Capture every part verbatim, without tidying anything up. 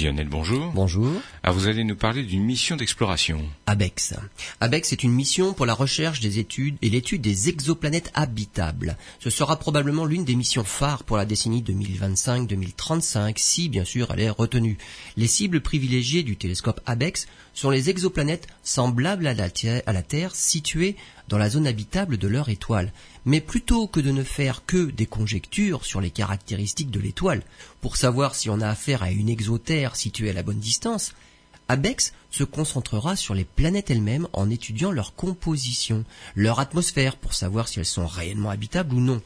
Lionel, bonjour. Bonjour. Alors vous allez nous parler d'une mission d'exploration. ABEX. ABEX est une mission pour la recherche des études et l'étude des exoplanètes habitables. Ce sera probablement l'une des missions phares pour la décennie deux mille vingt-cinq deux mille trente-cinq, si bien sûr elle est retenue. Les cibles privilégiées du télescope ABEX sont les exoplanètes semblables à la, Terre, à la Terre situées dans la zone habitable de leur étoile. Mais plutôt que de ne faire que des conjectures sur les caractéristiques de l'étoile, pour savoir si on a affaire à une exoterre située à la bonne distance, ABEX se concentrera sur les planètes elles-mêmes en étudiant leur composition, leur atmosphère pour savoir si elles sont réellement habitables ou non.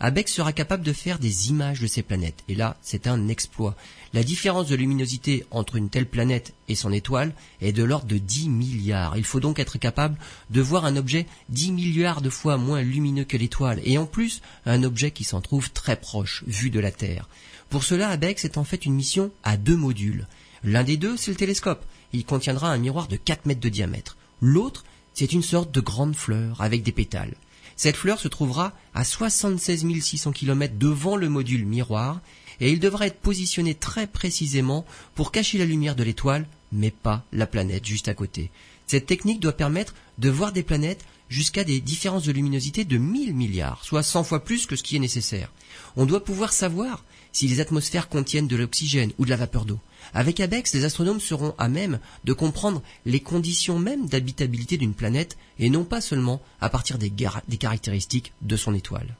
ABEX sera capable de faire des images de ces planètes, et là, c'est un exploit. La différence de luminosité entre une telle planète et son étoile est de l'ordre de dix milliards. Il faut donc être capable de voir un objet dix milliards de fois moins lumineux que l'étoile, et en plus, un objet qui s'en trouve très proche, vu de la Terre. Pour cela, ABEX est en fait une mission à deux modules. L'un des deux, c'est le télescope. Il contiendra un miroir de quatre mètres de diamètre. L'autre, c'est une sorte de grande fleur avec des pétales. Cette fleur se trouvera à soixante-seize mille six cents kilomètres devant le module miroir et il devra être positionné très précisément pour cacher la lumière de l'étoile, mais pas la planète juste à côté. Cette technique doit permettre de voir des planètes jusqu'à des différences de luminosité de mille milliards, soit cent fois plus que ce qui est nécessaire. On doit pouvoir savoir si les atmosphères contiennent de l'oxygène ou de la vapeur d'eau. Avec ABEX, les astronomes seront à même de comprendre les conditions mêmes d'habitabilité d'une planète et non pas seulement à partir des, gar- des caractéristiques de son étoile.